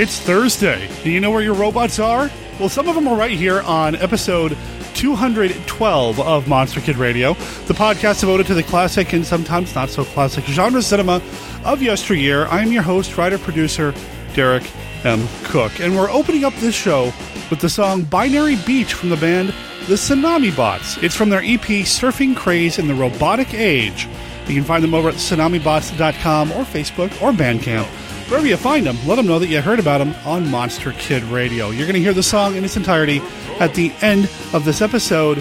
It's Thursday. Do you know where your robots are? Well, some of them are right here on episode 212 of Monster Kid Radio, the podcast devoted to the classic and sometimes not so classic genre cinema of yesteryear. I'm your host, writer-producer Derek M. Cook, and we're opening up this show with the song Binary Beach from the band The Tsunami Bots. It's from their EP Surfing Craze in the Robotic Age. You can find them over at tsunamibots.com or Facebook or Bandcamp. Wherever you find them, let them know that you heard about them on Monster Kid Radio. You're going to hear the song in its entirety at the end of this episode,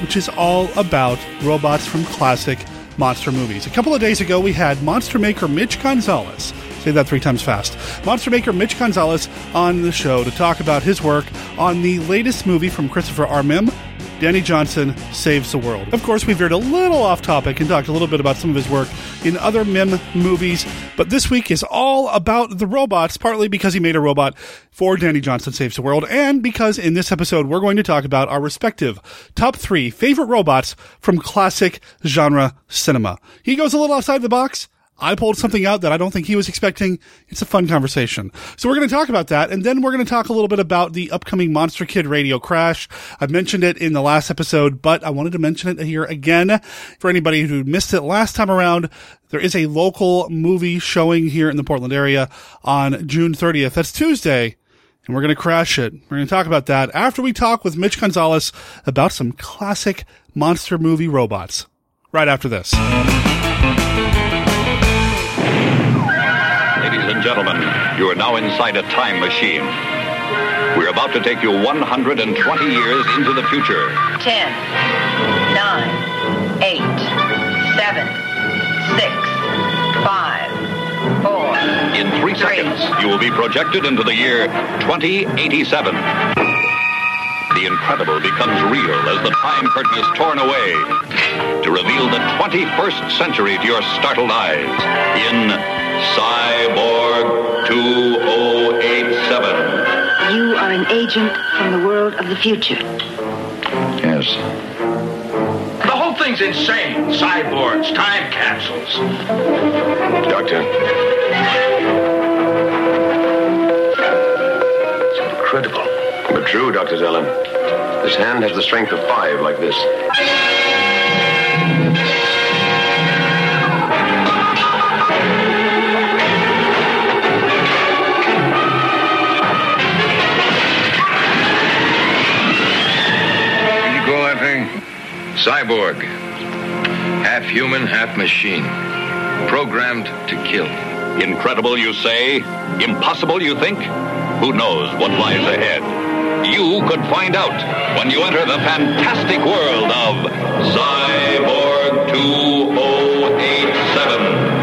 which is all about robots from classic monster movies. A couple of days ago, we had monster maker Mitch Gonzalez. Say that three times fast. Monster maker Mitch Gonzalez on the show to talk about his work on the latest movie from Christopher R. Mihm, Danny Johnson Saves the World. Of course, we veered a little off topic and talked a little bit about some of his work in other Mihm movies, but this week is all about the robots, partly because he made a robot for Danny Johnson Saves the World, and because in this episode, we're going to talk about our respective top three favorite robots from classic genre cinema. He goes a little outside the box. I pulled something out that I don't think he was expecting. It's a fun conversation. So we're going to talk about that, and then we're going to talk a little bit about the upcoming Monster Kid Radio crash. I mentioned it in the last episode, but I wanted to mention it here again. For anybody who missed it last time around, there is a local movie showing here in the Portland area on June 30th. That's Tuesday. And we're going to crash it. We're going to talk about that after we talk with Mitch Gonzalez about some classic monster movie robots. Right after this. Gentlemen, you are now inside a time machine. We're about to take you 120 years into the future. 10, 9, 8, 7, 6, 5, 4. In 3 seconds, you will be projected into the year 2087. The incredible becomes real as the time curtain is torn away to reveal the 21st century to your startled eyes in Cyborg 2087. You are an agent from the world of the future. Yes. The whole thing's insane. Cyborgs, time capsules. Doctor. It's incredible. But true, Dr. Zellin. This hand has the strength of 5 like this. Cyborg, half human, half machine, programmed to kill. Incredible, you say? Impossible, you think? Who knows what lies ahead? You could find out when you enter the fantastic world of Cyborg 2087.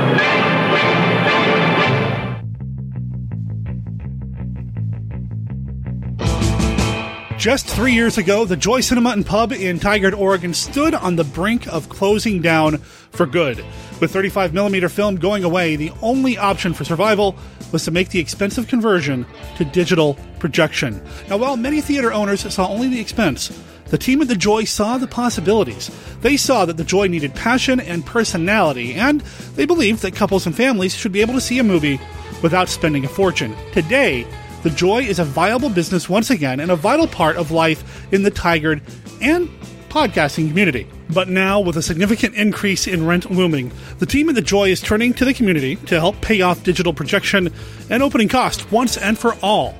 Just 3 years ago, the Joy Cinema and Pub in Tigard, Oregon stood on the brink of closing down for good. With 35mm film going away, the only option for survival was to make the expensive conversion to digital projection. Now, while many theater owners saw only the expense, the team at The Joy saw the possibilities. They saw that The Joy needed passion and personality, and they believed that couples and families should be able to see a movie without spending a fortune. Today, The Joy is a viable business once again and a vital part of life in the Tigard and podcasting community. But now, with a significant increase in rent looming, the team at The Joy is turning to the community to help pay off digital projection and opening costs once and for all.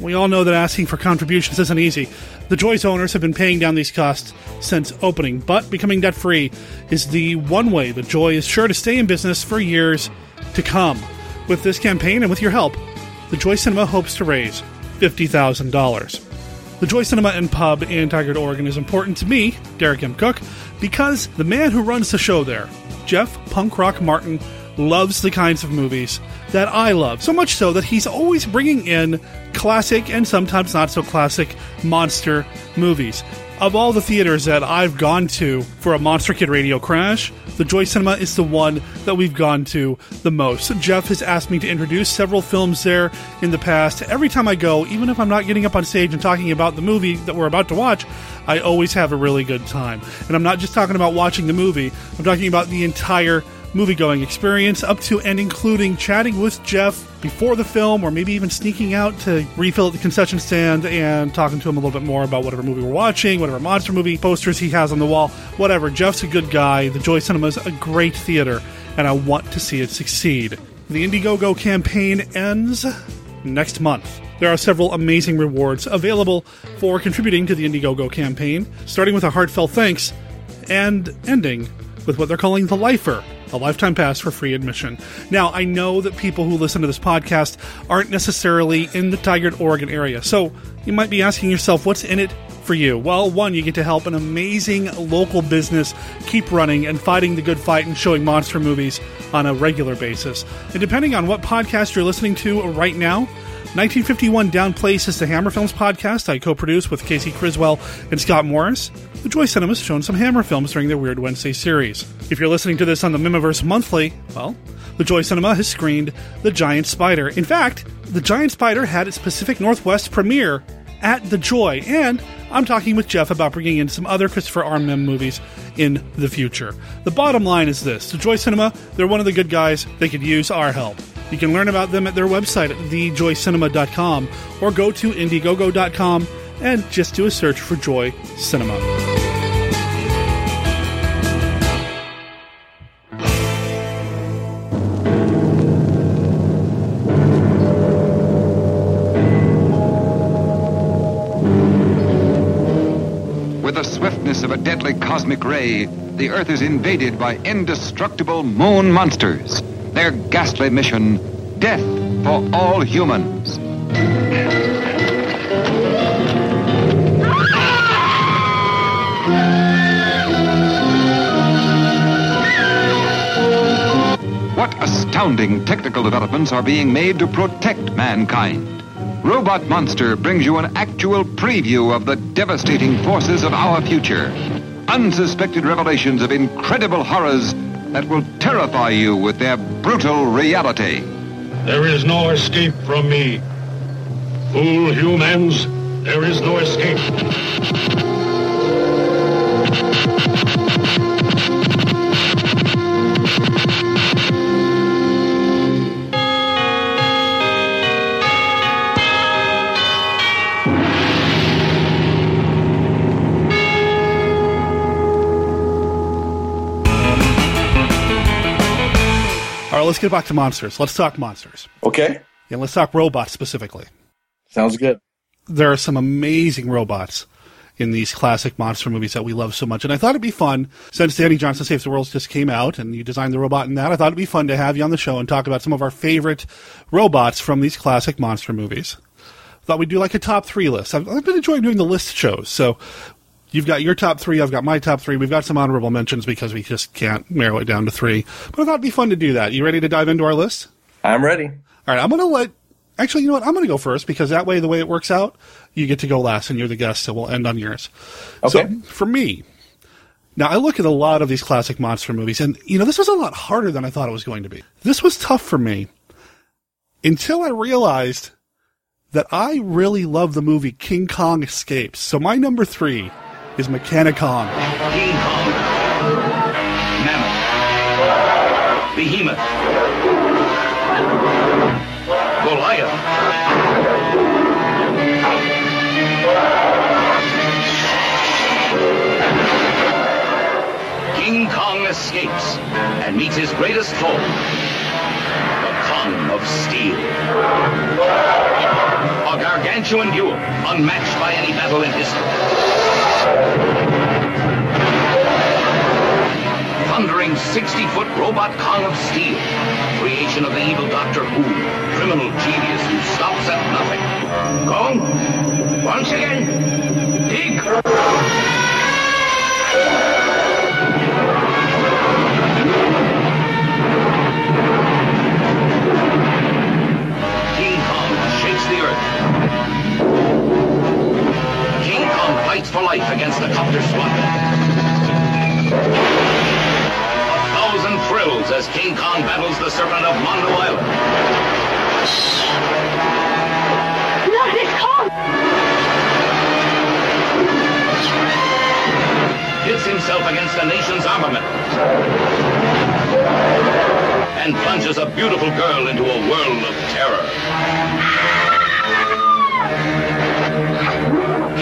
We all know that asking for contributions isn't easy. The Joy's owners have been paying down these costs since opening, but becoming debt-free is the one way The Joy is sure to stay in business for years to come. With this campaign and with your help, The Joy Cinema hopes to raise $50,000. The Joy Cinema and Pub in Tigard, Oregon is important to me, Derek M. Cook, because the man who runs the show there, Jeff Punkrock Martin, loves the kinds of movies that I love, so much so that he's always bringing in classic and sometimes not so classic monster movies. Of all the theaters that I've gone to for a Monster Kid Radio crash, the Joy Cinema is the one that we've gone to the most. Jeff has asked me to introduce several films there in the past. Every time I go, even if I'm not getting up on stage and talking about the movie that we're about to watch, I always have a really good time. And I'm not just talking about watching the movie, I'm talking about the entire movie-going experience, up to and including chatting with Jeff before the film, or maybe even sneaking out to refill at the concession stand and talking to him a little bit more about whatever movie we're watching, whatever monster movie posters he has on the wall, whatever. Jeff's a good guy. The Joy Cinema is a great theater, and I want to see it succeed. The Indiegogo campaign ends next month. There are several amazing rewards available for contributing to the Indiegogo campaign, starting with a heartfelt thanks and ending with what they're calling the Lifer, a lifetime pass for free admission. Now, I know that people who listen to this podcast aren't necessarily in the Tigard, Oregon area, so you might be asking yourself, what's in it for you? Well, one, you get to help an amazing local business keep running and fighting the good fight and showing monster movies on a regular basis. And depending on what podcast you're listening to right now, 1951 Down Place is the Hammer Films podcast I co-produce with Casey Criswell and Scott Morris. The Joy Cinema's shown some Hammer films during their Weird Wednesday series. If you're listening to this on the Mimiverse Monthly, well, The Joy Cinema has screened The Giant Spider. In fact, The Giant Spider had its Pacific Northwest premiere at The Joy, and I'm talking with Jeff about bringing in some other Christopher R. Mihm movies in the future. The bottom line is this: The Joy Cinema, they're one of the good guys. They could use our help. You can learn about them at their website at thejoycinema.com or go to indiegogo.com and just do a search for Joy Cinema. With the swiftness of a deadly cosmic ray, the Earth is invaded by indestructible moon monsters. Their ghastly mission, death for all humans. What astounding technical developments are being made to protect mankind. Robot Monster brings you an actual preview of the devastating forces of our future. Unsuspected revelations of incredible horrors that will terrify you with their brutal reality. There is no escape from me. Fool humans, there is no escape. Let's get back to monsters. Let's talk monsters. Okay. And let's talk robots specifically. Sounds good. There are some amazing robots in these classic monster movies that we love so much. And I thought it'd be fun, since Danny Johnson Saves the World just came out and you designed the robot in that, I thought it'd be fun to have you on the show and talk about some of our favorite robots from these classic monster movies. Thought we'd do like a top three list. I've been enjoying doing the list shows, so you've got your top three, I've got my top three. We've got some honorable mentions because we just can't narrow it down to three. But I thought it'd be fun to do that. You ready to dive into our list? I'm ready. All right, I'm going to let... Actually, you know what? I'm going to go first because that way, the way it works out, you get to go last and you're the guest, so we'll end on yours. Okay. So, for me... Now, I look at a lot of these classic monster movies, and, you know, this was a lot harder than I thought it was going to be. This was tough for me until I realized that I really love the movie King Kong Escapes. So, my number three... is Mechani-Kong. King Kong. Mammoth. Behemoth. Goliath. King Kong escapes and meets his greatest foe, the Kong of Steel. A gargantuan duel unmatched by any battle in history. Thundering 60-foot robot Kong of Steel, creation of the evil Doctor Who, criminal genius who stops at nothing. Kong, once again, dig! King Kong shakes the earth. King Kong fights for life against the copter squadron. Thrills as King Kong battles the serpent of Mondo Island. Look, it's Kong! Hits himself against the nation's armament. and plunges a beautiful girl into a world of terror.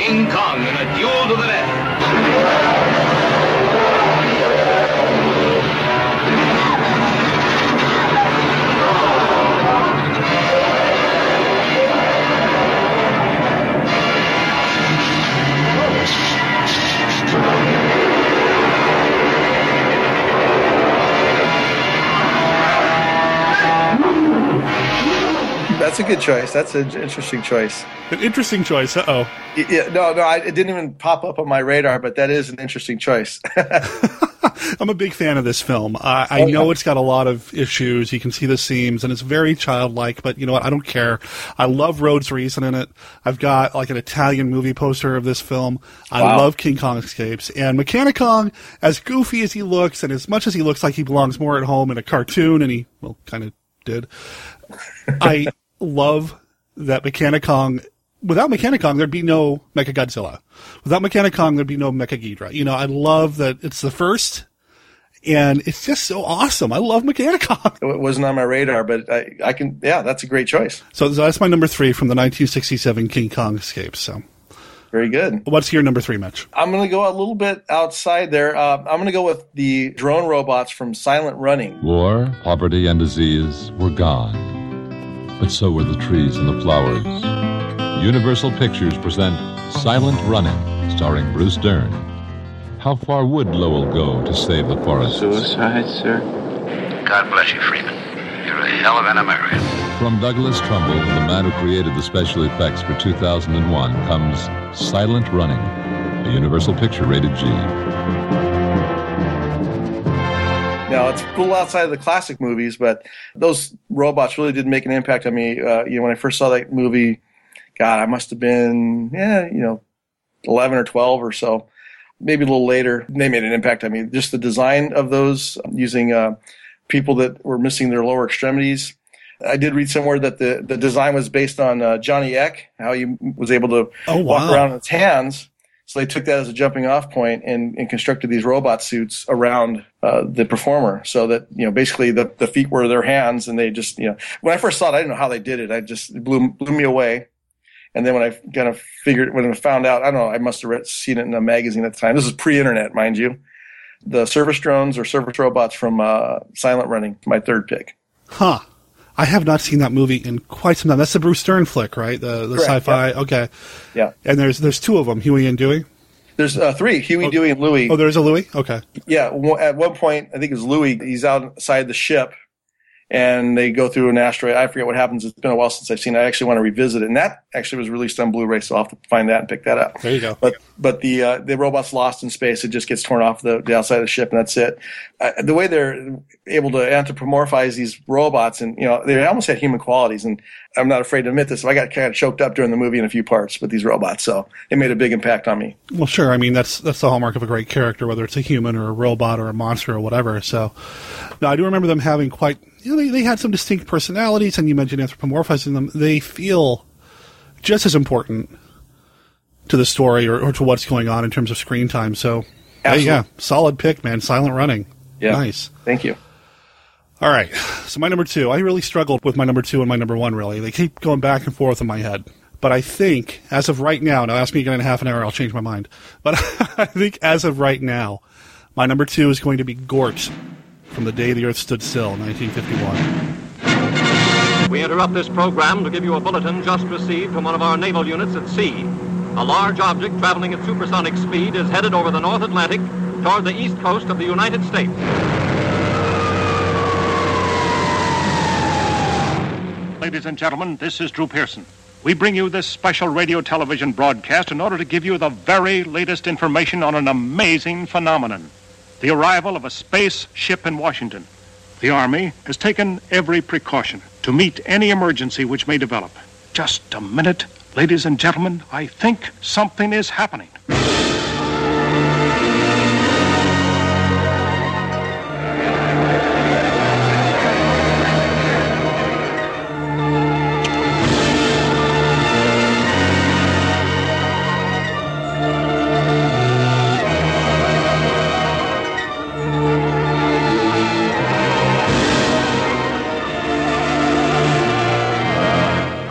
King Kong in a duel to the death. That's a good choice. That's an interesting choice. An interesting choice. Uh-oh. Yeah, no, it didn't even pop up on my radar, but that is an interesting choice. I'm a big fan of this film. I know it's got a lot of issues. You can see the seams, and it's very childlike, but you know what? I don't care. I love Rhodes Reason in it. I've got like an Italian movie poster of this film. I love King Kong Escapes. And Mechani-Kong, as goofy as he looks, and as much as he looks like he belongs more at home in a cartoon, and he, well, kind of did, I love that Mechani-Kong. Without Mechani-Kong, there'd be no Mechagodzilla. Without Mechani-Kong, there'd be no Mechaghidra. You know, I love that it's the first, and it's just so awesome. I love Mechani-Kong. It wasn't on my radar, but I can, yeah, that's a great choice. So that's my number 3 from the 1967 King Kong Escapes. So very good. What's your number 3, Mitch? I'm going to go a little bit outside there. I'm going to go with the drone robots from Silent Running. War, poverty, and disease were gone. But so were the trees and the flowers. Universal Pictures present Silent Running, starring Bruce Dern. How far would Lowell go to save the forest? Suicide, sir? God bless you, Freeman. You're a hell of an American. From Douglas Trumbull, the man who created the special effects for 2001, comes Silent Running, a Universal Picture rated G. Now, it's a little outside of the classic movies, but those robots really did make an impact on me. When I first saw that movie, God, I must have been, 11 or 12 or so, maybe a little later. They made an impact on me. Just the design of those using people that were missing their lower extremities. I did read somewhere that the design was based on Johnny Eck, how he was able to walk around with his hands. So they took that as a jumping-off point and constructed these robot suits around the performer, so that basically the feet were their hands, and they just when I first saw it, I didn't know how they did it. It blew me away. And then when I kind of found out, I don't know, I must have seen it in a magazine at the time. This is pre-internet, mind you. The service drones or service robots from Silent Running, my third pick. Huh. I have not seen that movie in quite some time. That's the Bruce Dern flick, right? The Correct, sci-fi. Yeah. Okay. Yeah. And there's two of them, Huey and Dewey? There's three, Huey, Dewey, and Louie. Oh, there's a Louie? Okay. Yeah. At one point, I think it was Louie, he's outside the ship, and they go through an asteroid. I forget what happens. It's been a while since I've seen it. I actually want to revisit it. And that actually was released on Blu-ray, so I'll have to find that and pick that up. There you go. But the robot's lost in space. It just gets torn off the outside of the ship, and that's it. The way they're able to anthropomorphize these robots, and they almost had human qualities. And I'm not afraid to admit this. I got kind of choked up during the movie in a few parts with these robots, so it made a big impact on me. Well, sure. I mean, that's the hallmark of a great character, whether it's a human or a robot or a monster or whatever. So, now I do remember them having quite. They had some distinct personalities, and you mentioned anthropomorphizing them. They feel just as important to the story or to what's going on in terms of screen time. So, yeah, solid pick, man. Silent Running. Yeah. Nice. Thank you. All right. So my number 2, I really struggled with my number 2 and my number 1, really. They keep going back and forth in my head. But I think, as of right now, ask me again in half an hour, I'll change my mind. But I think as of right now, my number 2 is going to be Gort from The Day the Earth Stood Still, 1951. We interrupt this program to give you a bulletin just received from one of our naval units at sea. A large object traveling at supersonic speed is headed over the North Atlantic toward the east coast of the United States. Ladies and gentlemen, this is Drew Pearson. We bring you this special radio television broadcast in order to give you the very latest information on an amazing phenomenon: the arrival of a space ship in Washington. The Army has taken every precaution to meet any emergency which may develop. Just a minute, ladies and gentlemen, I think something is happening.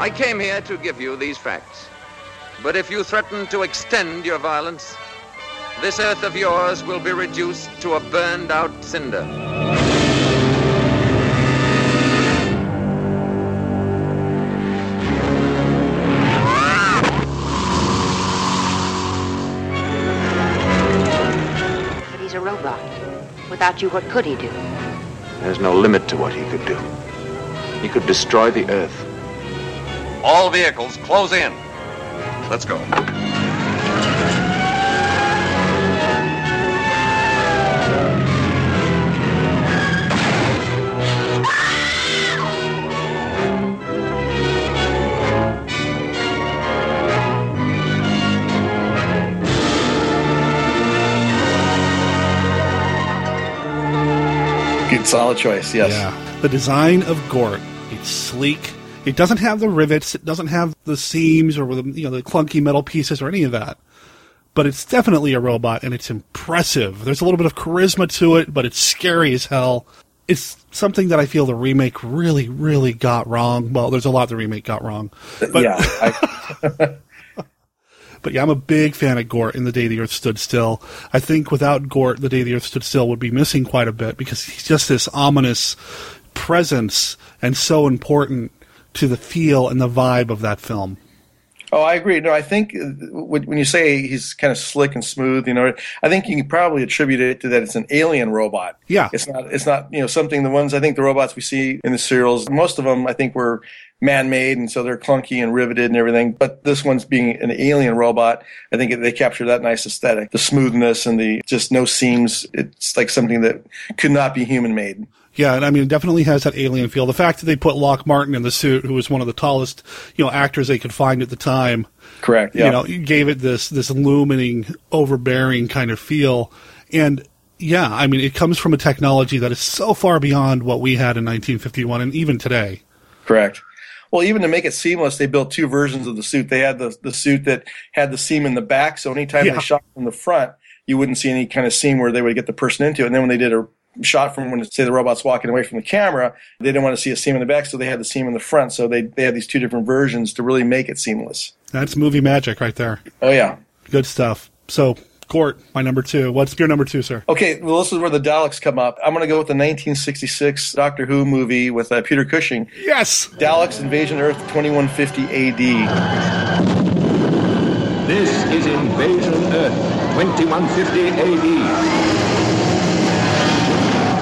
I came here to give you these facts. But if you threaten to extend your violence, this Earth of yours will be reduced to a burned-out cinder. But he's a robot. Without you, what could he do? There's no limit to what he could do. He could destroy the Earth. All vehicles close in. Let's go. Solid choice, yes. Yeah. The design of Gort, it's sleek. It doesn't have the rivets. It doesn't have the seams or the clunky metal pieces or any of that. But it's definitely a robot, and it's impressive. There's a little bit of charisma to it, but it's scary as hell. It's something that I feel the remake really, really got wrong. Well, there's a lot the remake got wrong. But yeah. But yeah, I'm a big fan of Gort in The Day the Earth Stood Still. I think without Gort, The Day the Earth Stood Still would be missing quite a bit because he's just this ominous presence and so important to the feel and the vibe of that film. Oh, I agree. No, I think when you say he's kind of slick and smooth, I think you can probably attribute it to that it's an alien robot. Yeah. It's not, something the robots we see in the serials, most of them I think were man-made, and so they're clunky and riveted and everything. But this one's being an alien robot, I think they capture that nice aesthetic, the smoothness and the just no seams. It's like something that could not be human-made. Yeah, and it definitely has that alien feel. The fact that they put Lock Martin in the suit, who was one of the tallest, actors they could find at the time. Correct, yeah. Gave it this illuminating, overbearing kind of feel. And yeah, it comes from a technology that is so far beyond what we had in 1951 and even today. Correct. Well, even to make it seamless, they built two versions of the suit. They had the suit that had the seam in the back, so anytime they shot from the front, you wouldn't see any kind of seam where they would get the person into it. And then when they did a shot from the robot's walking away from the camera, they didn't want to see a seam in the back, so they had the seam in the front. So they had these two different versions to really make it seamless. That's movie magic right there. Oh, yeah. Good stuff. So, Gort, my number two. What's your number two, sir? Okay, well, this is where the Daleks come up. I'm going to go with the 1966 Doctor Who movie with Peter Cushing. Yes! Daleks Invasion Earth 2150 A.D. This is Invasion Earth 2150 A.D.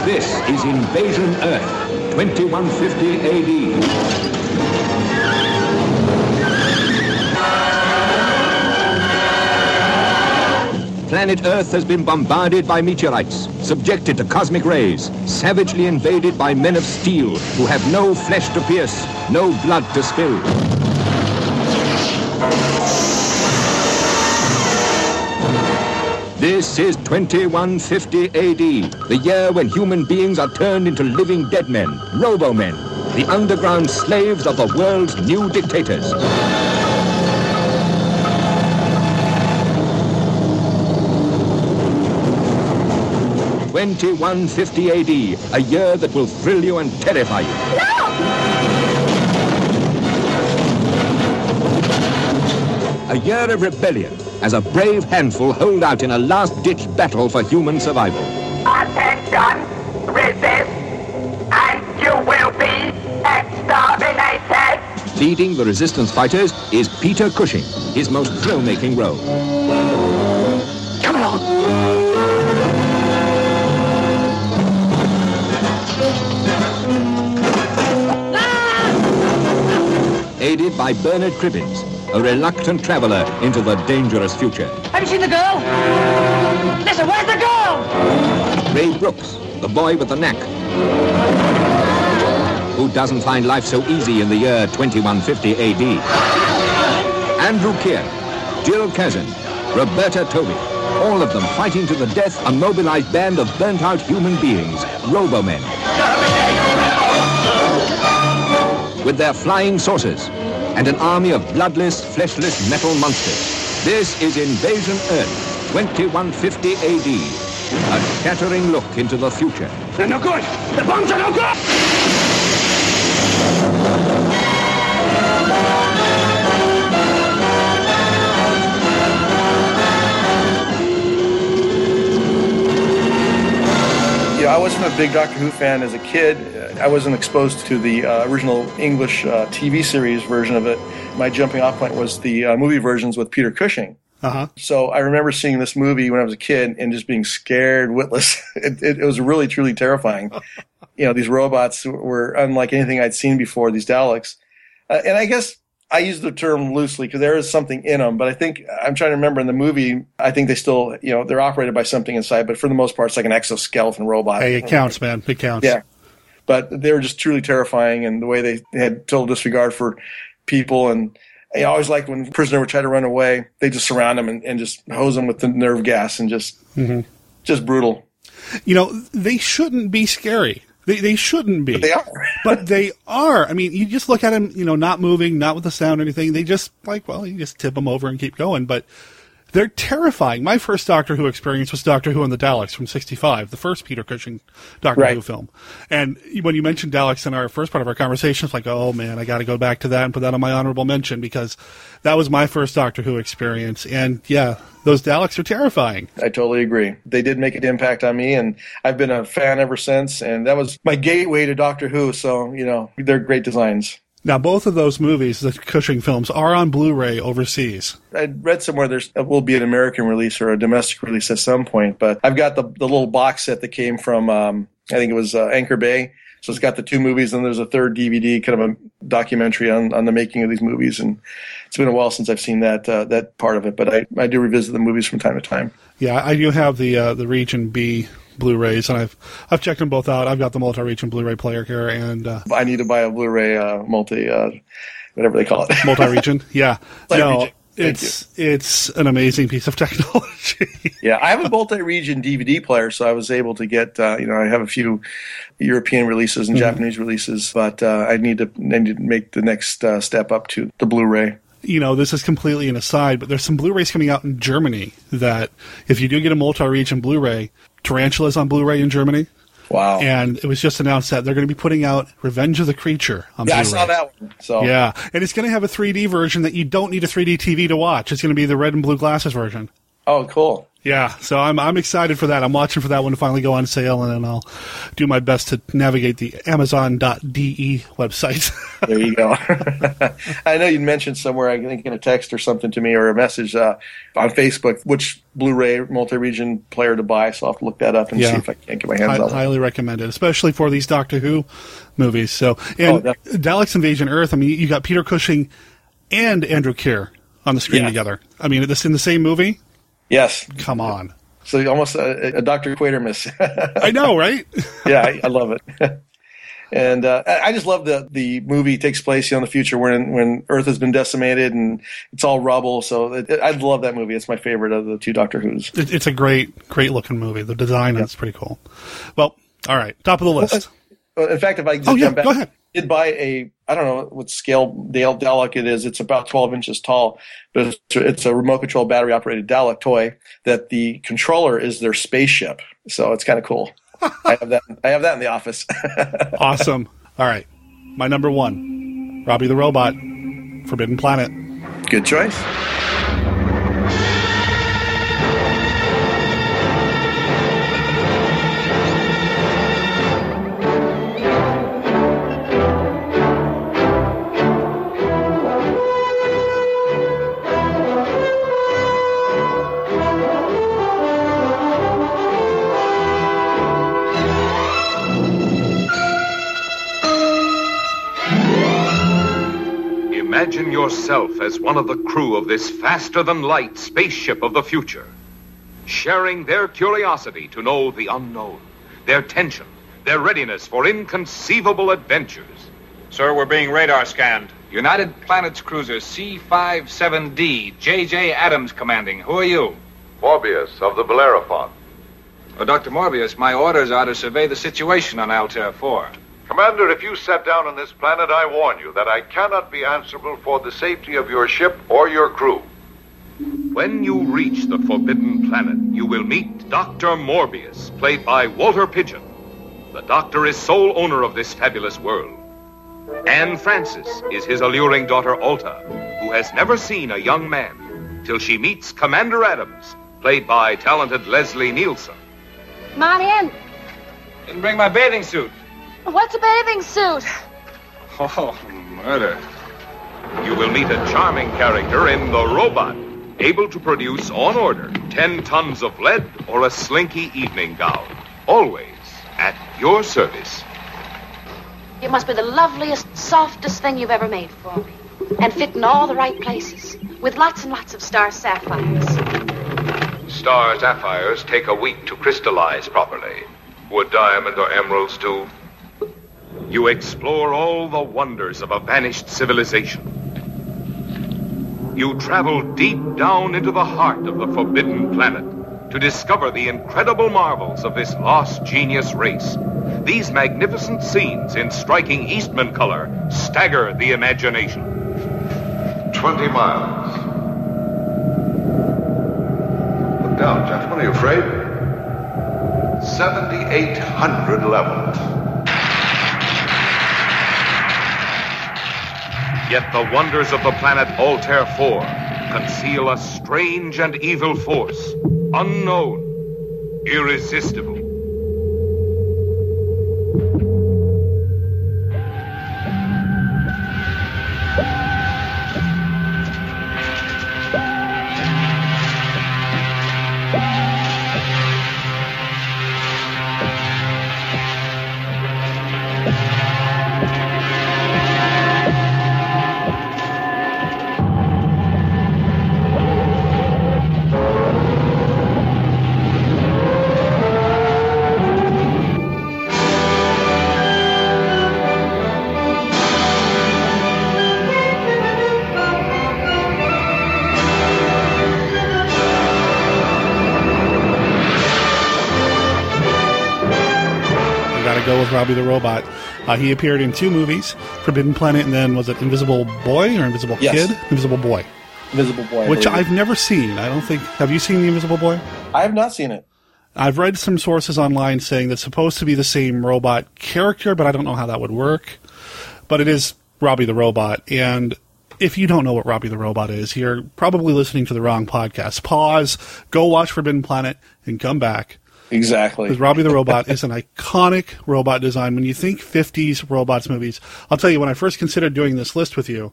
This is Invasion Earth 2150 A.D. Planet Earth has been bombarded by meteorites, subjected to cosmic rays, savagely invaded by men of steel who have no flesh to pierce, no blood to spill. This is 2150 AD, the year when human beings are turned into living dead men, robo-men, the underground slaves of the world's new dictators. AD, a year that will thrill you and terrify you. No! A year of rebellion as a brave handful hold out in a last-ditch battle for human survival. Attention! Resist, and you will be exterminated! Leading the resistance fighters is Peter Cushing, his most thrill-making role. Come along! Aided by Bernard Cribbins, a reluctant traveller into the dangerous future. Have you seen the girl? Listen, where's the girl? Ray Brooks, the boy with the knack, who doesn't find life so easy in the year 2150 A.D. Andrew Keir, Jill Kazan, Roberta Toby, all of them fighting to the death a mobilised band of burnt-out human beings, Robomen. With their flying saucers and an army of bloodless, fleshless metal monsters. This is Invasion Earth, 2150 AD. A shattering look into the future. They're no good! The bombs are no good! I wasn't a big Doctor Who fan as a kid. I wasn't exposed to the original English TV series version of it. My jumping off point was the movie versions with Peter Cushing. Uh-huh. So I remember seeing this movie when I was a kid and just being scared witless. It was really, truly terrifying. You know, these robots were unlike anything I'd seen before, these Daleks. And I guess I use the term loosely because there is something in them, but I think I'm trying to remember in the movie, I think they still, you know, they're operated by something inside, but for the most part, it's like an exoskeleton robot. Hey, it counts, man. It counts. Yeah. But they were just truly terrifying, and the way they had total disregard for people, and I always liked when a prisoner would try to run away, they just surround him and just hose him with the nerve gas and just brutal. You know, they shouldn't be scary. They shouldn't be. But they are. But they are. I mean, you just look at them, you know, not moving, not with the sound or anything. They just, like, well, you just tip them over and keep going. But they're terrifying. My first Doctor Who experience was Doctor Who and the Daleks from 1965, the first Peter Cushing Doctor Who film. And when you mentioned Daleks in our first part of our conversation, it's like, oh, man, I got to go back to that and put that on my honorable mention because that was my first Doctor Who experience. And, yeah, those Daleks are terrifying. I totally agree. They did make an impact on me, and I've been a fan ever since. And that was my gateway to Doctor Who. So, you know, they're great designs. Now, both of those movies, the Cushing films, are on Blu-ray overseas. I read somewhere there will be an American release or a domestic release at some point, but I've got the little box set that came from, I think it was Anchor Bay. So it's got the two movies, and there's a third DVD, kind of a documentary on the making of these movies. And it's been a while since I've seen that part of it, but I do revisit the movies from time to time. Yeah, I do have the Region B Blu-rays, and I've checked them both out. I've got the multi-region Blu-ray player here, and I need to buy a Blu-ray whatever they call it, multi-region. Yeah, no, it's an amazing piece of technology. Yeah, I have a multi-region DVD player, so I was able to get I have a few European releases and Japanese releases, but I need to make the next step up to the Blu-ray. You know, this is completely an aside, but there's some Blu-rays coming out in Germany that if you do get a multi-region Blu-ray, Tarantula's on Blu-ray in Germany. Wow. And it was just announced that they're going to be putting out Revenge of the Creature on Blu-ray. I saw that one. So. Yeah. And it's going to have a 3D version that you don't need a 3D TV to watch. It's going to be the red and blue glasses version. Oh, cool. Yeah. So I'm excited for that. I'm watching for that one to finally go on sale, and then I'll do my best to navigate the Amazon.de website. There you go. I know you'd mentioned somewhere, I think in a text or something to me or a message on Facebook, which Blu-ray multi-region player to buy. So I'll have to look that up and see if I can't get my hands on it. I highly recommend it, especially for these Doctor Who movies. So, Daleks Invasion Earth, I mean, you got Peter Cushing and Andrew Keir on the screen together. I mean, this in the same movie? Yes. Come on. So almost a Dr. Quatermass. I know, right? Yeah, I love it. And I just love the movie takes place in the future when Earth has been decimated and it's all rubble. So I love that movie. It's my favorite of the two Doctor Who's. It's a great, great looking movie. The design is pretty cool. Well, all right. Top of the list. Well, in fact, if I jump back. Go ahead. Did buy a, I don't know what scale Dalek it is. It's about 12 inches tall, but it's a remote control battery operated Dalek toy that the controller is their spaceship. So it's kind of cool. I have that in the office. Awesome. All right. My number one, Robbie the Robot, Forbidden Planet. Good choice. Imagine yourself as one of the crew of this faster-than-light spaceship of the future, sharing their curiosity to know the unknown, their tension, their readiness for inconceivable adventures. Sir, we're being radar scanned. United Planets Cruiser C-57D, J.J. Adams commanding. Who are you? Morbius of the Bellerophon. Oh, Dr. Morbius, my orders are to survey the situation on Altair IV. Commander, if you set down on this planet, I warn you that I cannot be answerable for the safety of your ship or your crew. When you reach the Forbidden Planet, you will meet Dr. Morbius, played by Walter Pidgeon. The Doctor is sole owner of this fabulous world. Anne Francis is his alluring daughter Alta, who has never seen a young man till she meets Commander Adams, played by talented Leslie Nielsen. Martin, Didn't bring my bathing suit. What's a bathing suit? Oh, murder. You will meet a charming character in The Robot, able to produce on order 10 tons of lead or a slinky evening gown, always at your service. You must be the loveliest, softest thing you've ever made for me, and fit in all the right places, with lots and lots of star sapphires. Star sapphires take a week to crystallize properly. Would diamond or emeralds do? You explore all the wonders of a vanished civilization. You travel deep down into the heart of the Forbidden Planet to discover the incredible marvels of this lost genius race. These magnificent scenes in striking Eastman color stagger the imagination. 20 miles. Look down, gentlemen. Are you afraid? 7,800 levels. Yet the wonders of the planet Altair IV conceal a strange and evil force, unknown, irresistible. Robbie the Robot. He appeared in 2 movies, Forbidden Planet, and then was it Invisible Boy or Invisible Kid? Invisible Boy. Invisible Boy. Which I've never seen. I don't think. Have you seen The Invisible Boy? I have not seen it. I've read some sources online saying that's supposed to be the same robot character, but I don't know how that would work. But it is Robbie the Robot. And if you don't know what Robbie the Robot is, you're probably listening to the wrong podcast. Pause, go watch Forbidden Planet, and come back. Exactly. Because Robbie the Robot is an iconic robot design. When you think 50s robots movies, I'll tell you, when I first considered doing this list with you,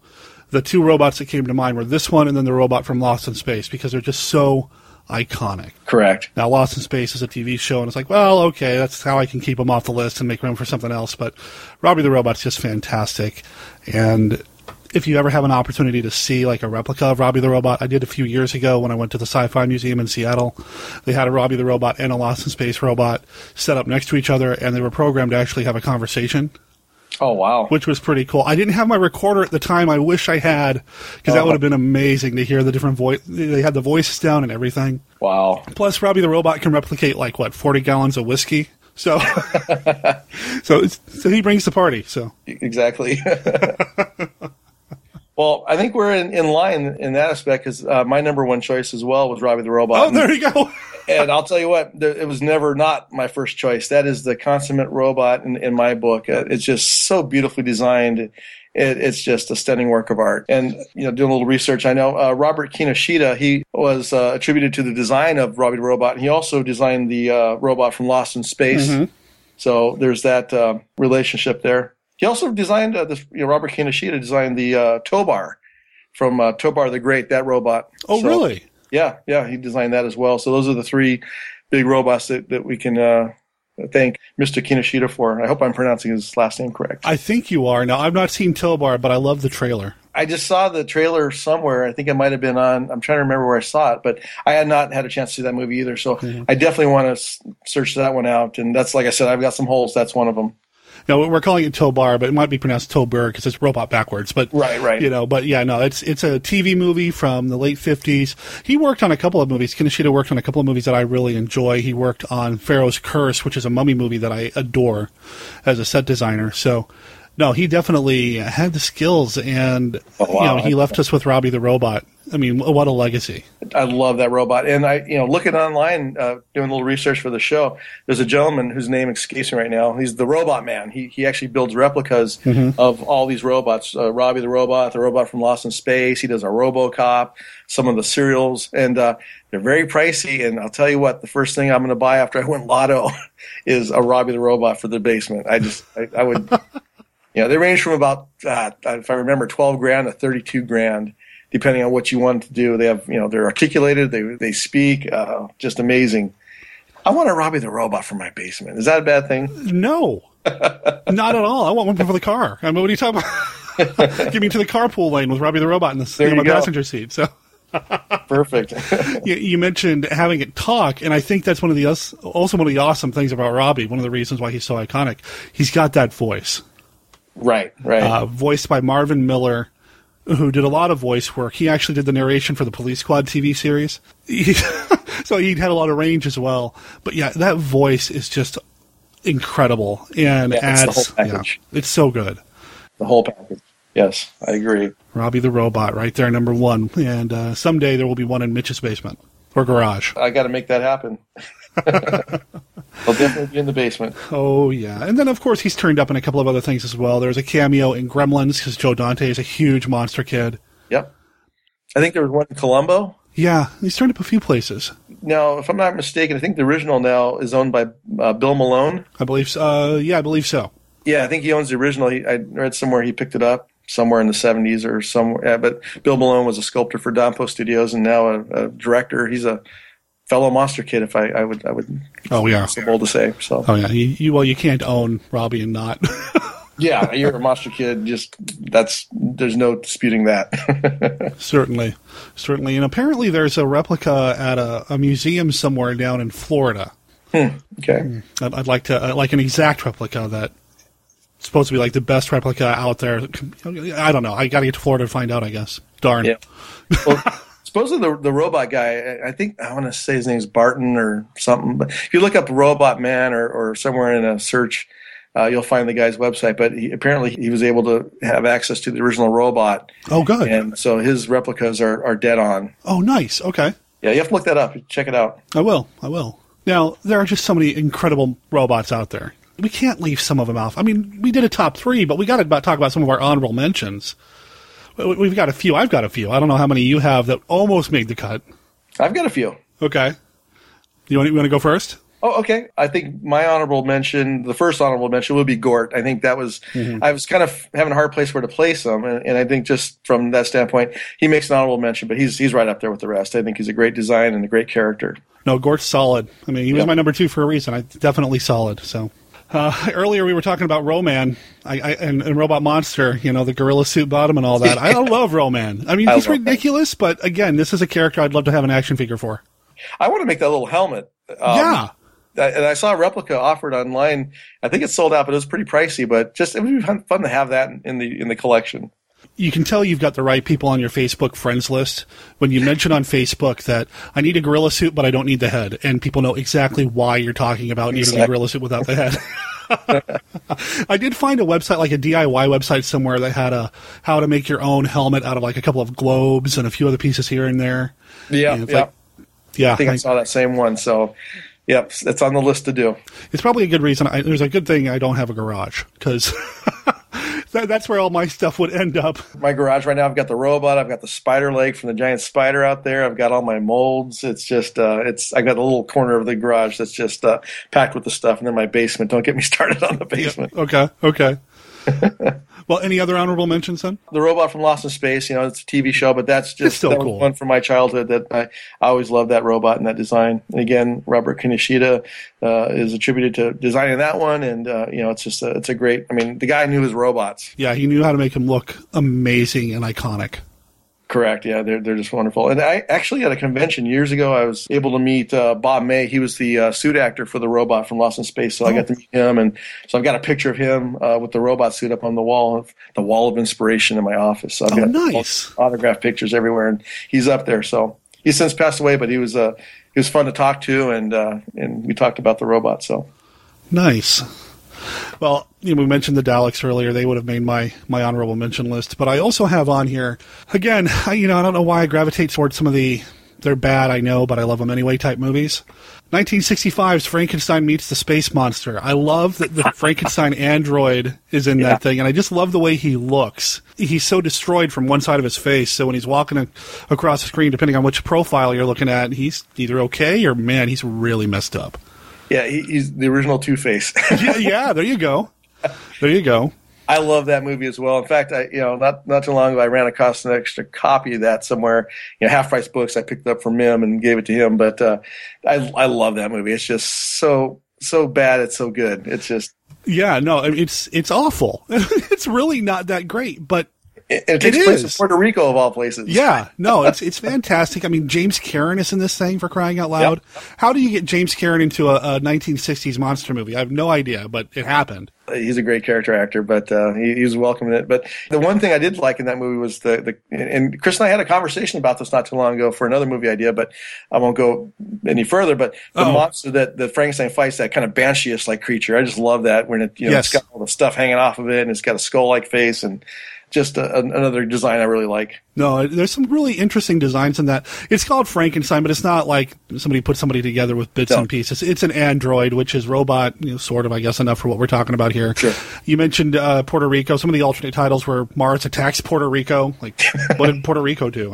the 2 robots that came to mind were this one and then the robot from Lost in Space, because they're just so iconic. Correct. Now, Lost in Space is a TV show, and it's like, well, okay, that's how I can keep them off the list and make room for something else. But Robbie the Robot's just fantastic. And if you ever have an opportunity to see like a replica of Robbie the Robot, I did a few years ago when I went to the Sci-Fi Museum in Seattle. They had a Robbie the Robot and a Lost in Space robot set up next to each other, and they were programmed to actually have a conversation. Oh, wow. Which was pretty cool. I didn't have my recorder at the time. I wish I had, because that would have been amazing to hear the different voice. They had the voices down and everything. Wow. Plus, Robbie the Robot can replicate 40 gallons of whiskey? So he brings the party. So exactly. Well, I think we're in line in that aspect, because my number 1 choice as well was Robbie the Robot. Oh, there you go. And I'll tell you what, it was never not my first choice. That is the consummate robot in my book. It's just so beautifully designed. It's just a stunning work of art. And, doing a little research, I know Robert Kinoshita, he was attributed to the design of Robbie the Robot. And he also designed the robot from Lost in Space. Mm-hmm. So there's that relationship there. He also designed Robert Kinoshita designed the Tobar from Tobar the Great, that robot. Oh, so, really? Yeah, he designed that as well. So those are the 3 big robots that we can thank Mr. Kinoshita for. I hope I'm pronouncing his last name correct. I think you are. Now, I've not seen Tobar, but I love the trailer. I just saw the trailer somewhere. I think it might have been on – I'm trying to remember where I saw it, but I had not had a chance to see that movie either. So I definitely want to search that one out. And that's, like I said, I've got some holes. That's one of them. No, we're calling it Tobar, but it might be pronounced Tober because it's robot backwards. But right. But yeah, no, it's a TV movie from the late 50s. He worked on a couple of movies. Kinoshita worked on a couple of movies that I really enjoy. He worked on Pharaoh's Curse, which is a mummy movie that I adore as a set designer. So No, he definitely had the skills, and he left us with Robbie the Robot. I mean, what a legacy! I love that robot, and I, looking online, doing a little research for the show, there's a gentleman whose name escapes me right now. He's the Robot Man. He actually builds replicas of all these robots. Robbie the robot from Lost in Space. He does a RoboCop, some of the serials, and they're very pricey. And I'll tell you what, the first thing I'm going to buy after I win Lotto is a Robbie the Robot for the basement. I would, they range from about, if I remember, $12,000 to $32,000. Depending on what you want to do. They have, they're articulated, they speak, just amazing. I want a Robbie the Robot for my basement. Is that a bad thing? No, not at all. I want one for the car. I mean, what are you talking about? Give me to the carpool lane with Robbie the Robot in the passenger seat. So perfect. You mentioned having it talk, and I think that's one of the awesome things about Robbie, one of the reasons why he's so iconic. He's got that voice. Right. Voiced by Marvin Miller, who did a lot of voice work. He actually did the narration for the Police Squad TV series. So he had a lot of range as well. But yeah, that voice is just incredible. And adds, it's so good. The whole package. Yes, I agree. Robbie the Robot right there, number one. And someday there will be one in Mitch's basement or garage. I got to make that happen. I'll definitely be in the basement. Oh, yeah. And then, of course, he's turned up in a couple of other things as well. There's a cameo in Gremlins because Joe Dante is a huge Monster Kid. Yep. I think there was one in Columbo. Yeah, he's turned up a few places. Now, if I'm not mistaken, I think the original now is owned by Bill Malone. I believe so. Yeah, I think he owns the original. I read somewhere he picked it up somewhere in the 70s or somewhere. Yeah, but Bill Malone was a sculptor for Dompo Studios and now a director. He's a fellow Monster Kid, if I would. Oh yeah, so bold to say. So. Oh yeah, you can't own Robbie and not. Yeah, you're a Monster Kid. There's no disputing that. Certainly, and apparently there's a replica at a museum somewhere down in Florida. Okay, I'd like to an exact replica that. It's supposed to be like the best replica out there. I don't know. I got to get to Florida to find out. I guess. Darn. Yeah. Well, supposedly the robot guy, I think I want to say his name's Barton or something. But if you look up Robot Man or somewhere in a search, you'll find the guy's website. But apparently he was able to have access to the original robot. Oh, good. And so his replicas are dead on. Oh, nice. Okay. Yeah, you have to look that up. Check it out. I will. Now, there are just so many incredible robots out there. We can't leave some of them off. I mean, we did a top three, but we got to talk about some of our honorable mentions. We've got a few. I've got a few. I don't know how many you have that almost made the cut. I've got a few. Okay. You want to go first? Oh, okay. I think my honorable mention, the first honorable mention, would be Gort. I think that was I was kind of having a hard place where to place him, and I think just from that standpoint, he makes an honorable mention, but he's right up there with the rest. I think he's a great design and a great character. No, Gort's solid. I mean, he was my number two for a reason. I definitely solid, so... earlier we were talking about Roman and Robot Monster, the gorilla suit bottom and all that. I love Roman. I mean, he's ridiculous, but again, this is a character I'd love to have an action figure for. I want to make that little helmet. And I saw a replica offered online. I think it's sold out, but it was pretty pricey, but just it would be fun to have that in the collection. You can tell you've got the right people on your Facebook friends list when you mention on Facebook that I need a gorilla suit, but I don't need the head. And people know exactly why you're talking about needing a gorilla suit without the head. I did find a website, like a DIY website somewhere that had a how to make your own helmet out of like a couple of globes and a few other pieces here and there. Yeah. And I think I saw that same one. So, yep, that's on the list to do. It's probably a good reason. There's a good thing I don't have a garage because... That's where all my stuff would end up. My garage right now, I've got the robot. I've got the spider leg from the giant spider out there. I've got all my molds. It's just, I got a little corner of the garage that's just packed with the stuff. And then my basement. Don't get me started on the basement. Okay. Well, any other honorable mentions then? The robot from Lost in Space, it's a TV show, but that's just cool. One from my childhood that I always loved that robot and that design. And again, Robert Kinoshita is attributed to designing that one, and it's just it's a great. I mean, the guy knew his robots. Yeah, he knew how to make them look amazing and iconic. Correct. Yeah, they're just wonderful. And I actually at a convention years ago, I was able to meet Bob May. He was the suit actor for the robot from Lost in Space, so I got to meet him. And so I've got a picture of him with the robot suit up on the wall of inspiration in my office. So I've got nice autographed pictures everywhere, and he's up there. So he's since passed away, but he was fun to talk to, and we talked about the robot. So nice. Well, you know, we mentioned the Daleks earlier. They would have made my honorable mention list. But I also have on here, again, I don't know why I gravitate towards some of the, they're bad, I know, but I love them anyway type movies. 1965's Frankenstein meets the Space Monster. I love that the Frankenstein android is in that thing, and I just love the way he looks. He's so destroyed from one side of his face, so when he's walking across the screen, depending on which profile you're looking at, he's either okay or, man, he's really messed up. Yeah, he's the original Two-Face. yeah, there you go. There you go. I love that movie as well. In fact, not too long ago, I ran across an extra copy of that somewhere. You know, Half Price Books, I picked it up from him and gave it to him. But I love that movie. It's just so bad. It's so good. It's just it's awful. It's really not that great, but it takes place in Puerto Rico of all places. Yeah, no, it's fantastic. I mean, James Cameron is in this thing, for crying out loud. Yep. How do you get James Cameron into a 1960s monster movie? I have no idea, but it happened. He's a great character actor, but he was welcome in it. But the one thing I did like in that movie was and Chris and I had a conversation about this not too long ago for another movie idea, but I won't go any further. But the monster that the Frankenstein fights, that kind of banshee-ish like creature, I just love that when it it's got all the stuff hanging off of it and it's got a skull-like face and just another design I really like. No, there's some really interesting designs in that. It's called Frankenstein, but it's not like somebody put somebody together with bits and pieces. It's an android, which is robot, sort of, I guess, enough for what we're talking about here. Sure. You mentioned Puerto Rico. Some of the alternate titles were Mars Attacks Puerto Rico. Like, what did Puerto Rico do?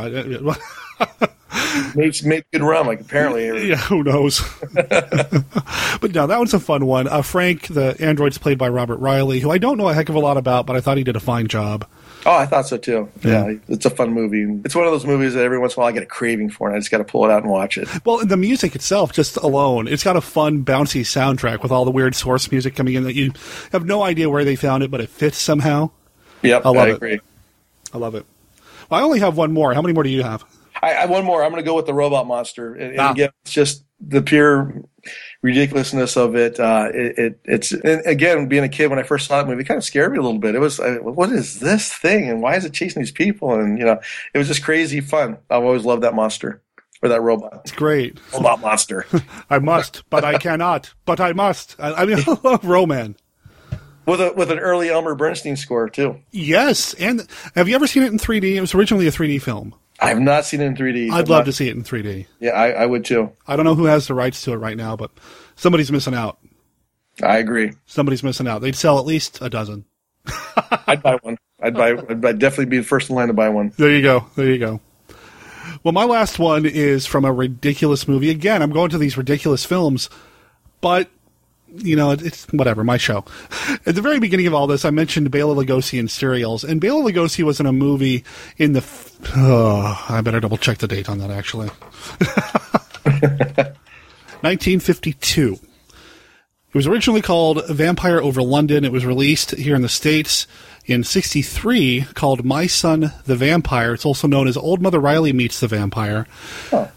Made good rum, like, apparently. Yeah, who knows? But no, that one's a fun one. Frank, the android's played by Robert Riley, who I don't know a heck of a lot about, but I thought he did a fine job. Oh, I thought so, too. Yeah, it's a fun movie. It's one of those movies that every once in a while I get a craving for, and I just got to pull it out and watch it. Well, the music itself, just alone, it's got a fun, bouncy soundtrack with all the weird source music coming in that you have no idea where they found it, but it fits somehow. Yep, I agree. I love it. Well, I only have one more. How many more do you have? One more. I'm going to go with the Robot Monster. And again, it's just the pure ridiculousness of it. It's and again, being a kid when I first saw that movie, it kind of scared me a little bit. It was, what is this thing, and why is it chasing these people? And it was just crazy fun. I've always loved that monster or that robot. It's great, Robot Monster. I must, but I cannot, but I must. I mean, I love Roman. With an early Elmer Bernstein score too. Yes, and have you ever seen it in 3D? It was originally a 3D film. I have not seen it in 3D. I'd love to see it in 3D. Yeah, I would too. I don't know who has the rights to it right now, but somebody's missing out. I agree. Somebody's missing out. They'd sell at least a dozen. I'd buy one. I'd definitely be the first in line to buy one. There you go. Well, my last one is from a ridiculous movie. Again, I'm going to these ridiculous films, but it's whatever, my show. At the very beginning of all this, I mentioned Bela Lugosi and cereals, and Bela Lugosi was in a movie in the... I better double-check the date on that, actually. 1952. It was originally called Vampire Over London. It was released here in the States in 1963, called My Son, the Vampire. It's also known as Old Mother Riley Meets the Vampire. Huh.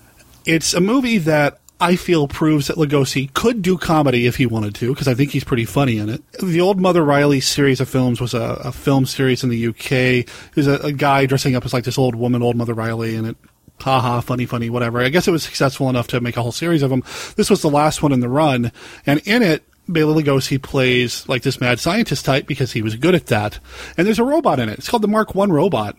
It's a movie that I feel proves that Lugosi could do comedy if he wanted to, because I think he's pretty funny in it. The Old Mother Riley series of films was a film series in the UK. It was a guy dressing up as like this old woman, Old Mother Riley, and it, haha, funny, whatever. I guess it was successful enough to make a whole series of them. This was the last one in the run, and in it, Bela Lugosi plays like this mad scientist type because he was good at that. And there's a robot in it. It's called the Mark I robot,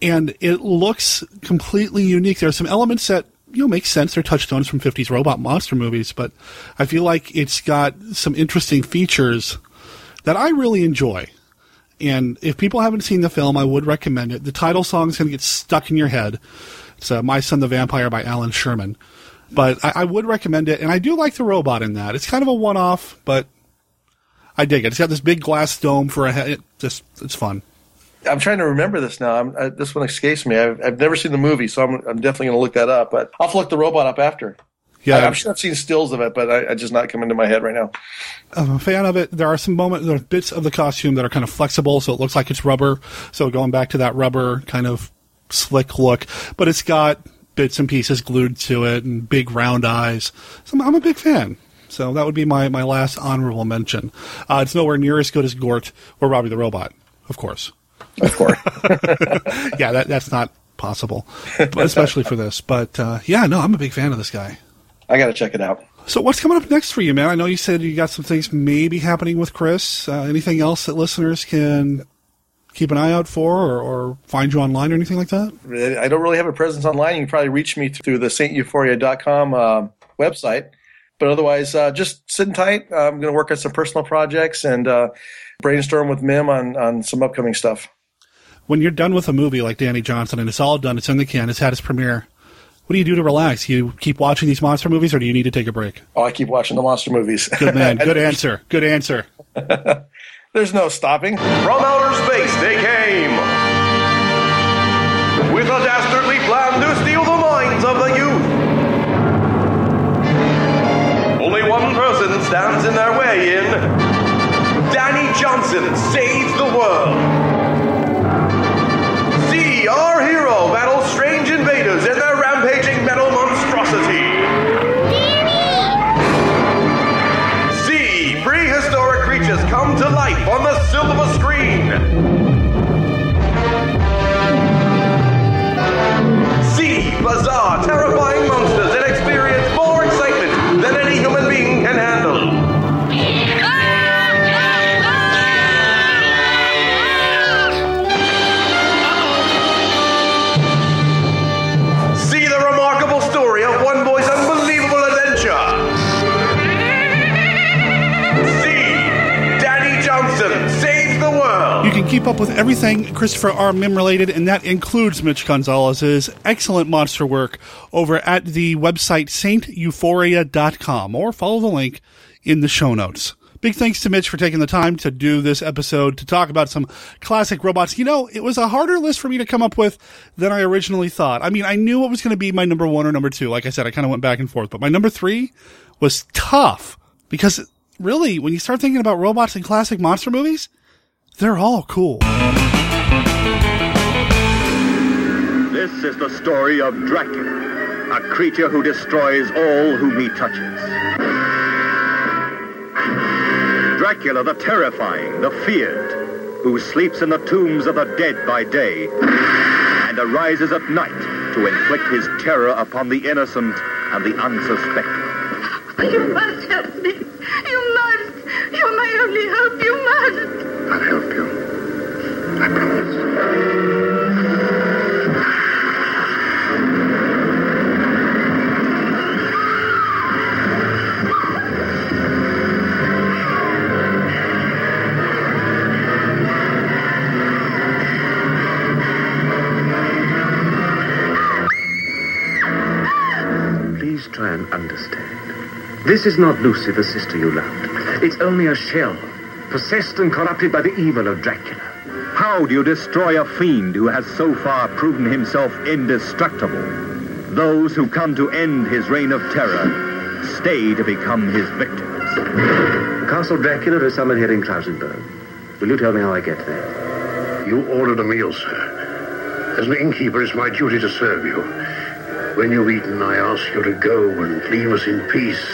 and it looks completely unique. There are some elements that makes sense. They're touchstones from 50s robot monster movies, but I feel like it's got some interesting features that I really enjoy. And if people haven't seen the film, I would recommend it. The title song is going to get stuck in your head. It's My Son, the Vampire by Alan Sherman. But I would recommend it, and I do like the robot in that. It's kind of a one-off, but I dig it. It's got this big glass dome for a head. It's fun. I'm trying to remember this now. This one escapes me. I've never seen the movie, so I'm definitely going to look that up. But I'll have to look the robot up after. Yeah, I'm sure I've seen stills of it, but it's just not coming to my head right now. I'm a fan of it. There are some there are bits of the costume that are kind of flexible, so it looks like it's rubber. So going back to that rubber kind of slick look, but it's got bits and pieces glued to it and big round eyes. So I'm a big fan. So that would be my last honorable mention. It's nowhere near as good as Gort or Robbie the Robot, of course. Of course. Yeah, that's not possible, especially for this. But, I'm a big fan of this guy. I got to check it out. So what's coming up next for you, man? I know you said you got some things maybe happening with Chris. Anything else that listeners can keep an eye out for or find you online or anything like that? I don't really have a presence online. You can probably reach me through the sainteuphoria.com website. But otherwise, just sitting tight. I'm going to work on some personal projects and brainstorm with Mim on some upcoming stuff. When you're done with a movie like Danny Johnson and it's all done, it's in the can, it's had its premiere, what do you do to relax? You keep watching these monster movies or do you need to take a break? Oh, I keep watching the monster movies. Good man. Good answer. Good answer. There's no stopping. From outer space they came with a dastardly plan to steal the minds of the youth. Only one person stands in their way in. Danny Johnson saves the world. Our hero battles strange invaders in their rampaging metal monstrosity. Danny! See prehistoric creatures come to life on the silver screen. See bizarre, terrifying monsters and experience more excitement than any human being can handle. Keep up with everything Christopher R. Mihm related, and that includes Mitch Gonzalez's excellent monster work over at the website sainteuphoria.com, or follow the link in the show notes. Big thanks to Mitch for taking the time to do this episode to talk about some classic robots. You know, it was a harder list for me to come up with than I originally thought. I mean, I knew what was going to be my number one or number two. Like I said, I kind of went back and forth, but my number three was tough because really, when you start thinking about robots and classic monster movies, they're all cool. This is the story of Dracula, a creature who destroys all whom he touches. Dracula the terrifying, the feared, who sleeps in the tombs of the dead by day and arises at night to inflict his terror upon the innocent and the unsuspecting. You must help me. You must. You're my only hope. You must. I'll help you. I promise. Please try and understand. This is not Lucy, the sister you loved. It's only a shell. Possessed and corrupted by the evil of Dracula. How do you destroy a fiend who has so far proven himself indestructible? Those who come to end his reign of terror stay to become his victims. Castle Dracula to summon here in Klausenberg. Will you tell me how I get there? You ordered a meal, sir. As an innkeeper, it's my duty to serve you. When you've eaten, I ask you to go and leave us in peace.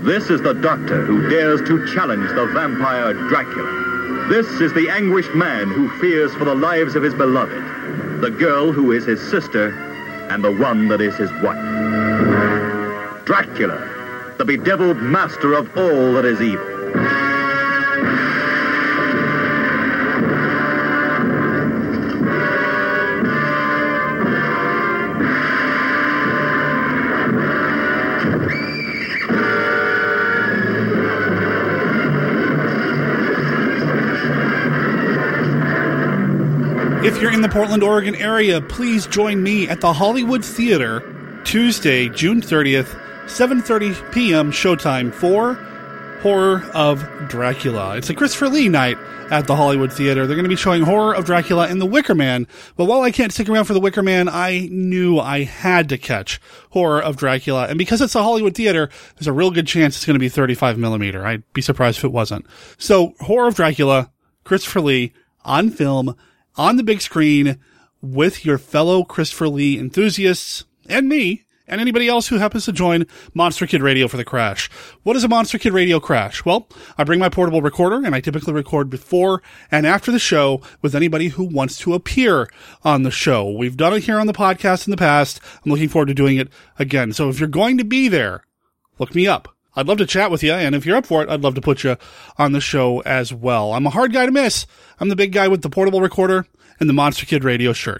This is the doctor who dares to challenge the vampire Dracula. This is the anguished man who fears for the lives of his beloved, the girl who is his sister, and the one that is his wife. Dracula, the bedeviled master of all that is evil. If you're in the Portland, Oregon area, please join me at the Hollywood Theater Tuesday, June 30th, 7:30 p.m. showtime for Horror of Dracula. It's a Christopher Lee night at the Hollywood Theater. They're going to be showing Horror of Dracula and The Wicker Man. But while I can't stick around for The Wicker Man, I knew I had to catch Horror of Dracula. And because it's a Hollywood Theater, there's a real good chance it's going to be 35 millimeter. I'd be surprised if it wasn't. So Horror of Dracula, Christopher Lee on film, on the big screen with your fellow Christopher Lee enthusiasts and me and anybody else who happens to join Monster Kid Radio for the crash. What is a Monster Kid Radio crash? Well, I bring my portable recorder and I typically record before and after the show with anybody who wants to appear on the show. We've done it here on the podcast in the past. I'm looking forward to doing it again. So if you're going to be there, look me up. I'd love to chat with you, and if you're up for it, I'd love to put you on the show as well. I'm a hard guy to miss. I'm the big guy with the portable recorder and the Monster Kid Radio shirt.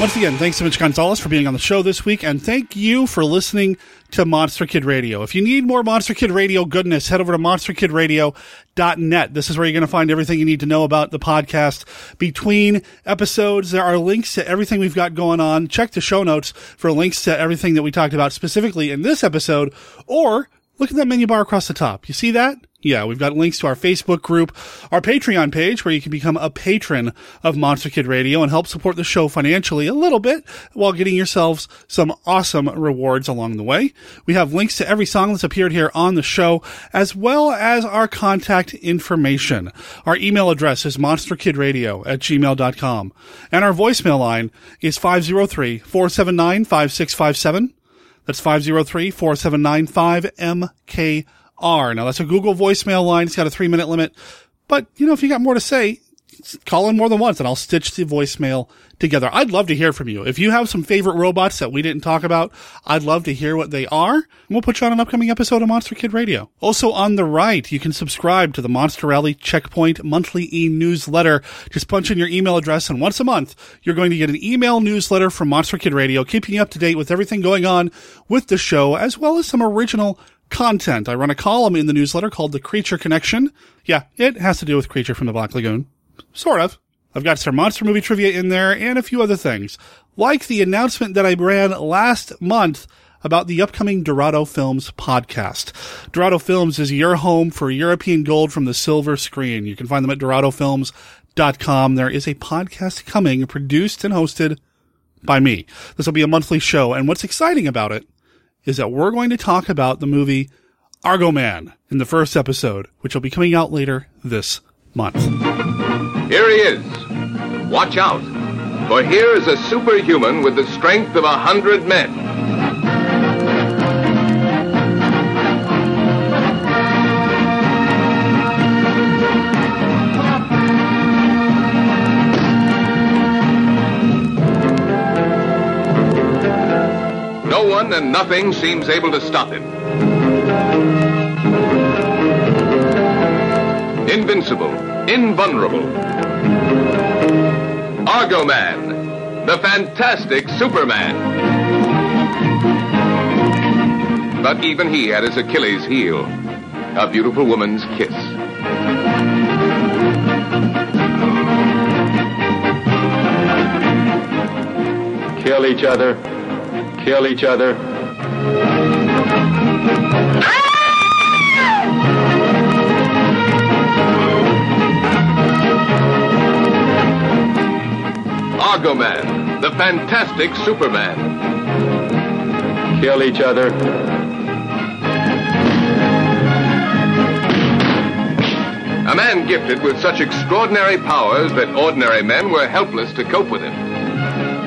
Once again, thanks to Mitch Gonzalez for being on the show this week, and thank you for listening to Monster Kid Radio. If you need more Monster Kid Radio goodness, head over to monsterkidradio.net. This is where you're going to find everything you need to know about the podcast. Between episodes, there are links to everything we've got going on. Check the show notes for links to everything that we talked about specifically in this episode, or look at that menu bar across the top. You see that? Yeah, we've got links to our Facebook group, our Patreon page, where you can become a patron of Monster Kid Radio and help support the show financially a little bit while getting yourselves some awesome rewards along the way. We have links to every song that's appeared here on the show, as well as our contact information. Our email address is monsterkidradio@gmail.com. And our voicemail line is 503-479-5657. That's 503-479-5MK. Now, that's a Google voicemail line. It's got a 3-minute limit. But, you know, if you got more to say, call in more than once, and I'll stitch the voicemail together. I'd love to hear from you. If you have some favorite robots that we didn't talk about, I'd love to hear what they are, and we'll put you on an upcoming episode of Monster Kid Radio. Also, on the right, you can subscribe to the Monster Alley Checkpoint monthly e-newsletter. Just punch in your email address, and once a month, you're going to get an email newsletter from Monster Kid Radio, keeping you up to date with everything going on with the show, as well as some original content. I run a column in the newsletter called The Creature Connection. Yeah, it has to do with Creature from the Black Lagoon. Sort of. I've got some monster movie trivia in there and a few other things, like the announcement that I ran last month about the upcoming Dorado Films podcast. Dorado Films is your home for European gold from the silver screen. You can find them at doradofilms.com. There is a podcast coming, produced and hosted by me. This will be a monthly show, and what's exciting about it is that we're going to talk about the movie Argo Man in the first episode, which will be coming out later this month. Here he is. Watch out, for here is a superhuman with the strength of 100 men. No one and nothing seems able to stop him. Invincible, invulnerable. Argo Man, the fantastic Superman. But even he had his Achilles heel, a beautiful woman's kiss. Kill each other. Kill each other. Argo Man, the fantastic Superman. Kill each other. A man gifted with such extraordinary powers that ordinary men were helpless to cope with him.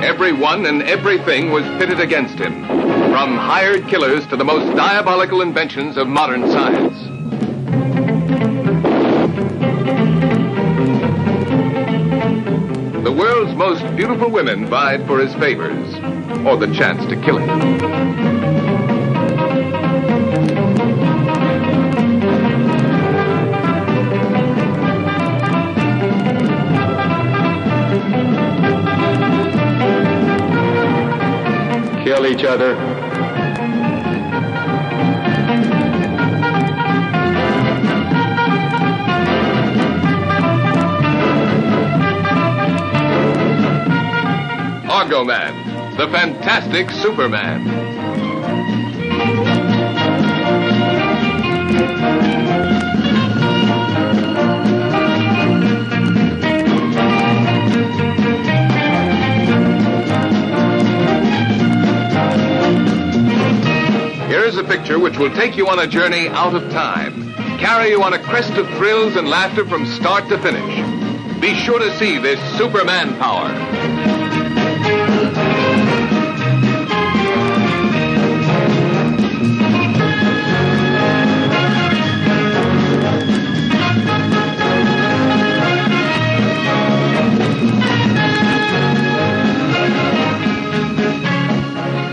Everyone and everything was pitted against him, from hired killers to the most diabolical inventions of modern science. The world's most beautiful women vied for his favors, or the chance to kill him. Kill each other. Argo Man, the fantastic Superman. Here's a picture which will take you on a journey out of time, carry you on a crest of thrills and laughter from start to finish. Be sure to see this Superman power.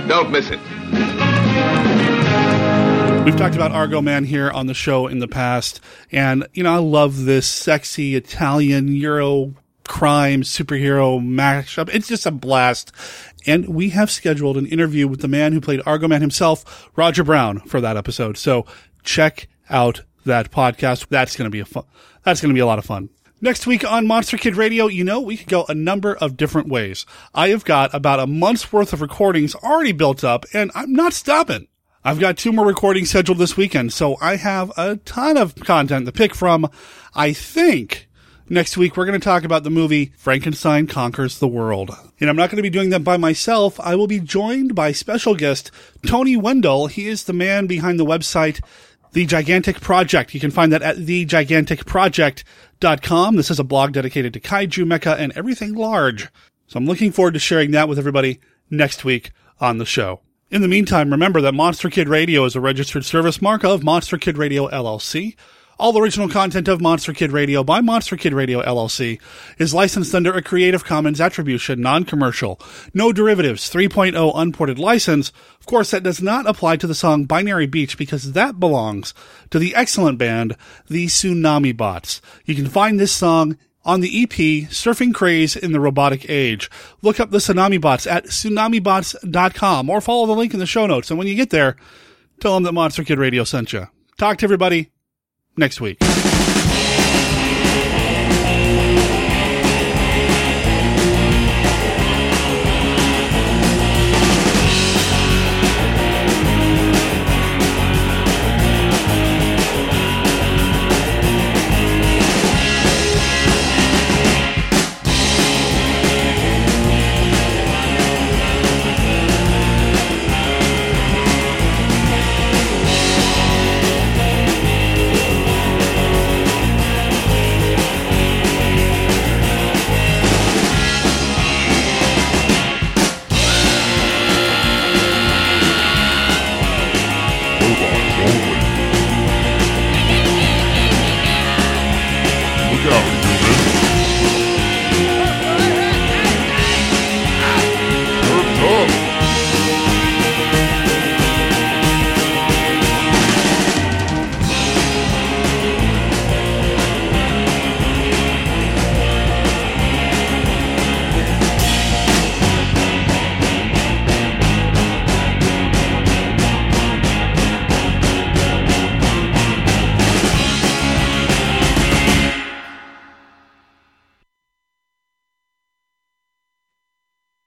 Don't miss it. We've talked about Argo Man here on the show in the past, and, you know, I love this sexy Italian Euro crime superhero mashup. It's just a blast. And we have scheduled an interview with the man who played Argo Man himself, Roger Brown, for that episode. So check out that podcast. That's going to be a lot of fun. Next week on Monster Kid Radio, you know, we could go a number of different ways. I have got about a month's worth of recordings already built up, and I'm not stopping. I've got 2 more recordings scheduled this weekend, so I have a ton of content to pick from. I think next week we're going to talk about the movie Frankenstein Conquers the World. And I'm not going to be doing that by myself. I will be joined by special guest Tony Wendell. He is the man behind the website The Gigantic Project. You can find that at thegiganticproject.com. This is a blog dedicated to kaiju, mecha, and everything large. So I'm looking forward to sharing that with everybody next week on the show. In the meantime, remember that Monster Kid Radio is a registered service mark of Monster Kid Radio LLC. All original content of Monster Kid Radio by Monster Kid Radio LLC is licensed under a Creative Commons Attribution, Non-Commercial, No Derivatives, 3.0 Unported License. Of course, that does not apply to the song Binary Beach because that belongs to the excellent band, The Tsunami Bots. You can find this song on the EP, Surfing Craze in the Robotic Age. Look up The Tsunami Bots at tsunamibots.com or follow the link in the show notes. And when you get there, tell them that Monster Kid Radio sent you. Talk to everybody next week.